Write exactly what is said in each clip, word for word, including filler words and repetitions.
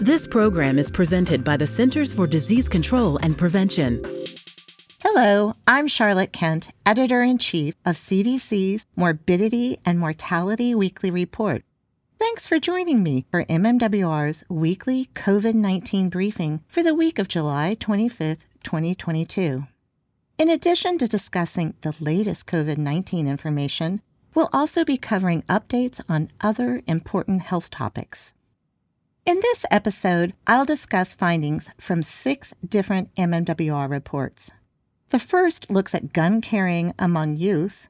This program is presented by the Centers for Disease Control and Prevention. Hello, I'm Charlotte Kent, Editor-in-Chief of C D C's Morbidity and Mortality Weekly Report. Thanks for joining me for M M W R's weekly COVID nineteen briefing for the week of July twenty-fifth, twenty twenty-two. In addition to discussing the latest COVID nineteen information, we'll also be covering updates on other important health topics. In this episode, I'll discuss findings from six different M M W R reports. The first looks at gun carrying among youth.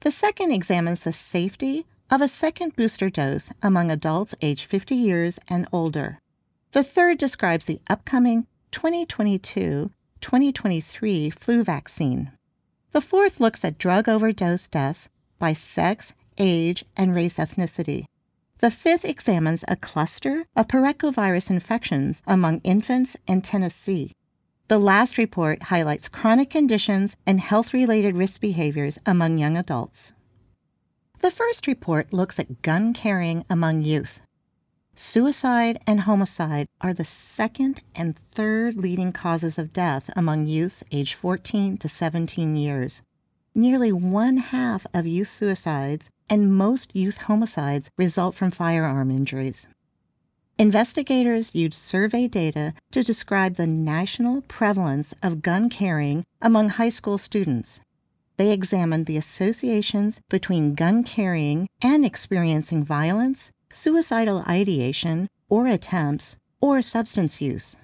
The second examines the safety of a second booster dose among adults aged fifty years and older. The third describes the upcoming twenty twenty-two twenty twenty-three flu vaccine. The fourth looks at drug overdose deaths by sex, age, and race ethnicity. The fifth examines a cluster of parechovirus infections among infants in Tennessee. The last report highlights chronic conditions and health-related risk behaviors among young adults. The first report looks at gun carrying among youth. Suicide and homicide are the second and third leading causes of death among youths aged fourteen to seventeen years. Nearly one-half of youth suicides and most youth homicides result from firearm injuries. Investigators used survey data to describe the national prevalence of gun carrying among high school students. They examined the associations between gun carrying and experiencing violence, suicidal ideation or attempts, or substance use.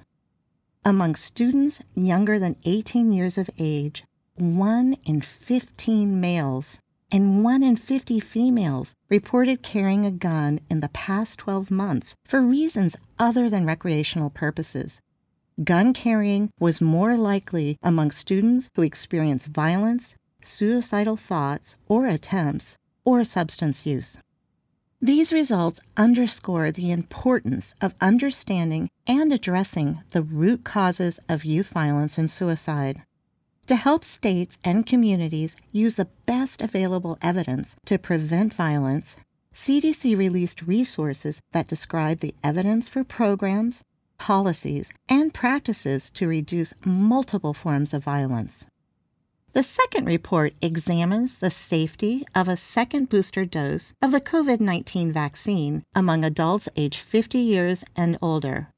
Among students younger than eighteen years of age, one in fifteen males and one in fifty females reported carrying a gun in the past twelve months for reasons other than recreational purposes. Gun carrying was more likely among students who experience violence, suicidal thoughts or attempts, or substance use. These results underscore the importance of understanding and addressing the root causes of youth violence and suicide. To help states and communities use the best available evidence to prevent violence, C D C released resources that describe the evidence for programs, policies, and practices to reduce multiple forms of violence. The second report examines the safety of a second booster dose of the COVID nineteen vaccine among adults aged fifty years and older.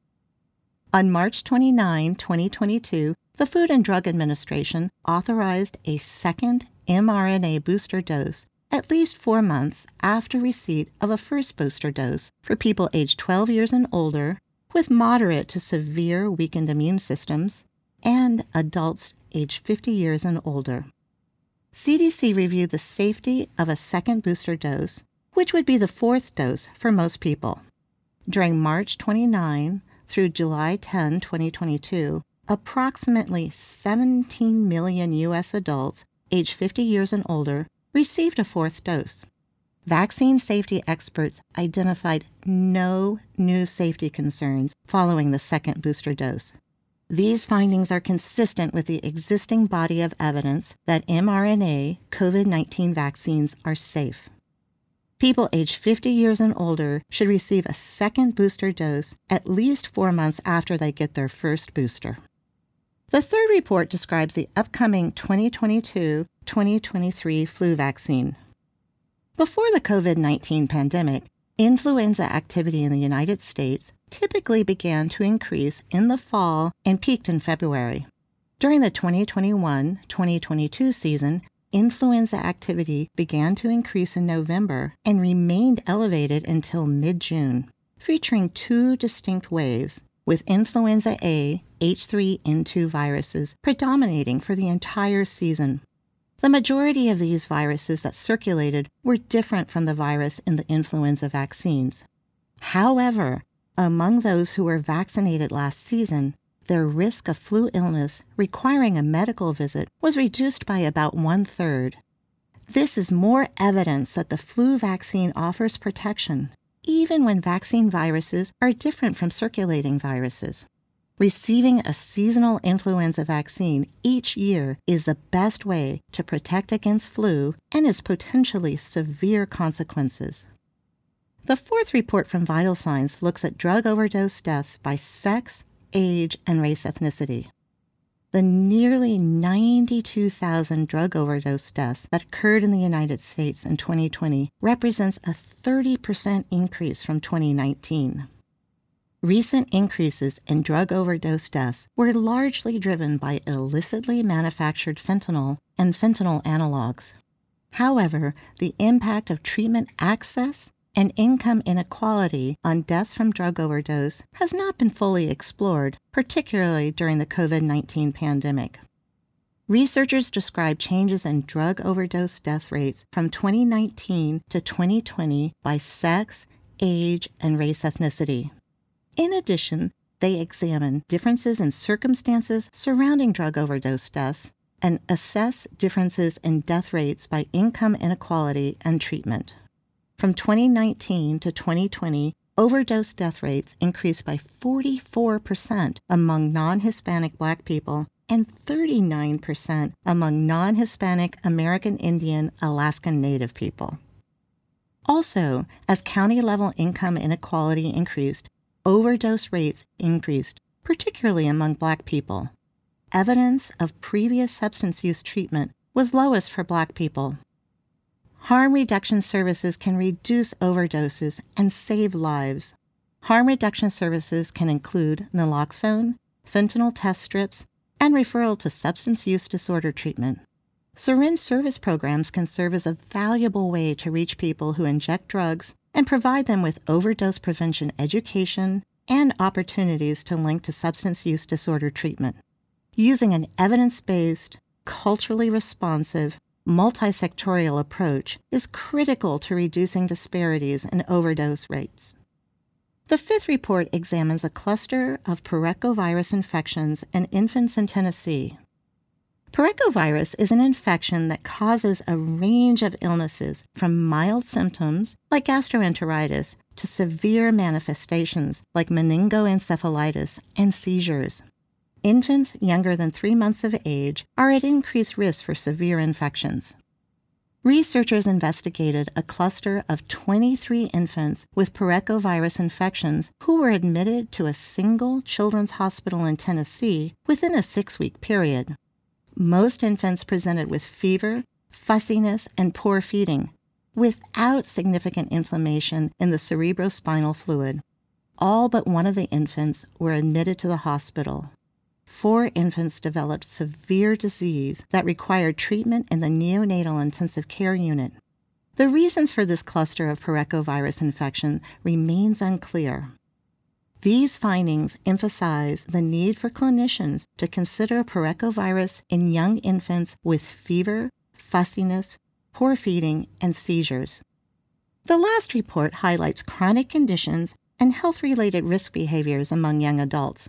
On March twenty-ninth, twenty twenty-two, the Food and Drug Administration authorized a second mRNA booster dose at least four months after receipt of a first booster dose for people aged twelve years and older with moderate to severe weakened immune systems and adults aged fifty years and older. C D C reviewed the safety of a second booster dose, which would be the fourth dose for most people. During March twenty-ninth through July tenth, twenty twenty-two, approximately seventeen million U S adults aged fifty years and older received a fourth dose. Vaccine safety experts identified no new safety concerns following the second booster dose. These findings are consistent with the existing body of evidence that mRNA COVID nineteen vaccines are safe. People aged fifty years and older should receive a second booster dose at least four months after they get their first booster. The third report describes the upcoming twenty twenty-two twenty twenty-three flu vaccine. Before the COVID nineteen pandemic, influenza activity in the United States typically began to increase in the fall and peaked in February. During the twenty twenty-one twenty twenty-two season, influenza activity began to increase in November and remained elevated until mid-June, featuring two distinct waves, with influenza A, H three N two viruses predominating for the entire season. The majority of these viruses that circulated were different from the virus in the influenza vaccines. However, among those who were vaccinated last season, their risk of flu illness requiring a medical visit was reduced by about one-third. This is more evidence that the flu vaccine offers protection, even when vaccine viruses are different from circulating viruses. Receiving a seasonal influenza vaccine each year is the best way to protect against flu and its potentially severe consequences. The fourth report from Vital Signs looks at drug overdose deaths by sex, age, and race ethnicity. The nearly ninety-two thousand drug overdose deaths that occurred in the United States in twenty twenty represents a thirty percent increase from twenty nineteen. Recent increases in drug overdose deaths were largely driven by illicitly manufactured fentanyl and fentanyl analogs. However, the impact of treatment access and income inequality on deaths from drug overdose has not been fully explored, particularly during the covid nineteen pandemic. Researchers describe changes in drug overdose death rates from twenty nineteen to twenty twenty by sex, age, and race ethnicity. In addition, they examine differences in circumstances surrounding drug overdose deaths and assess differences in death rates by income inequality and treatment. From twenty nineteen to twenty twenty, overdose death rates increased by forty-four percent among non-Hispanic Black people and thirty-nine percent among non-Hispanic American Indian Alaskan Native people. Also, as county-level income inequality increased, overdose rates increased, particularly among Black people. Evidence of previous substance use treatment was lowest for Black people. Harm reduction services can reduce overdoses and save lives. Harm reduction services can include naloxone, fentanyl test strips, and referral to substance use disorder treatment. Syringe service programs can serve as a valuable way to reach people who inject drugs and provide them with overdose prevention education and opportunities to link to substance use disorder treatment. Using an evidence-based, culturally responsive, multi-sectorial approach is critical to reducing disparities in overdose rates. The fifth report examines a cluster of parechovirus infections in infants in Tennessee. Parechovirus is an infection that causes a range of illnesses from mild symptoms like gastroenteritis to severe manifestations like meningoencephalitis and seizures. Infants younger than three months of age are at increased risk for severe infections. Researchers investigated a cluster of twenty-three infants with parechovirus infections who were admitted to a single children's hospital in Tennessee within a six-week period. Most infants presented with fever, fussiness, and poor feeding, without significant inflammation in the cerebrospinal fluid. All but one of the infants were admitted to the hospital. Four infants developed severe disease that required treatment in the neonatal intensive care unit. The reasons for this cluster of parechovirus infection remains unclear. These findings emphasize the need for clinicians to consider parechovirus in young infants with fever, fussiness, poor feeding, and seizures. The last report highlights chronic conditions and health-related risk behaviors among young adults.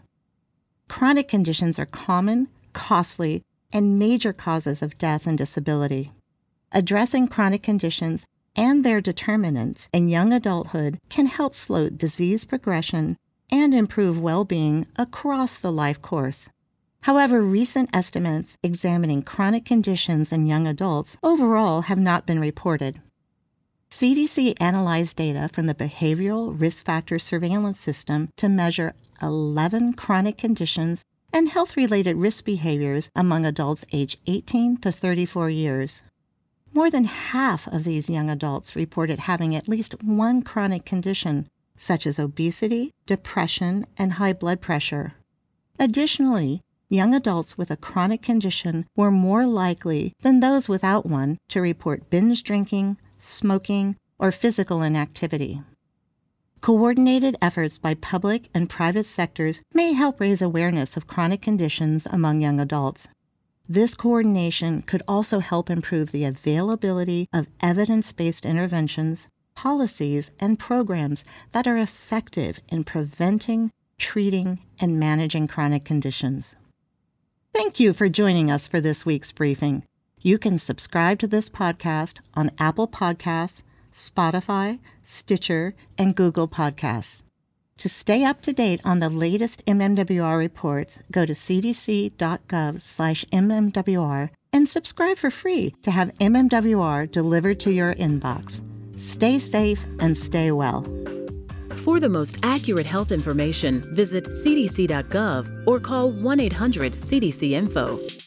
Chronic conditions are common, costly, and major causes of death and disability. Addressing chronic conditions and their determinants in young adulthood can help slow disease progression and improve well-being across the life course. However, recent estimates examining chronic conditions in young adults overall have not been reported. C D C analyzed data from the Behavioral Risk Factor Surveillance System to measure eleven chronic conditions and health-related risk behaviors among adults aged eighteen to thirty-four years. More than half of these young adults reported having at least one chronic condition, such as obesity, depression, and high blood pressure. Additionally, young adults with a chronic condition were more likely than those without one to report binge drinking, smoking, or physical inactivity. Coordinated efforts by public and private sectors may help raise awareness of chronic conditions among young adults. This coordination could also help improve the availability of evidence-based interventions, policies, and programs that are effective in preventing, treating, and managing chronic conditions. Thank you for joining us for this week's briefing. You can subscribe to this podcast on Apple Podcasts, Spotify, Stitcher, and Google Podcasts. To stay up to date on the latest M M W R reports, go to c d c dot gov slash M M W R and subscribe for free to have M M W R delivered to your inbox. Stay safe and stay well. For the most accurate health information, visit c d c dot gov or call one eight hundred C D C info.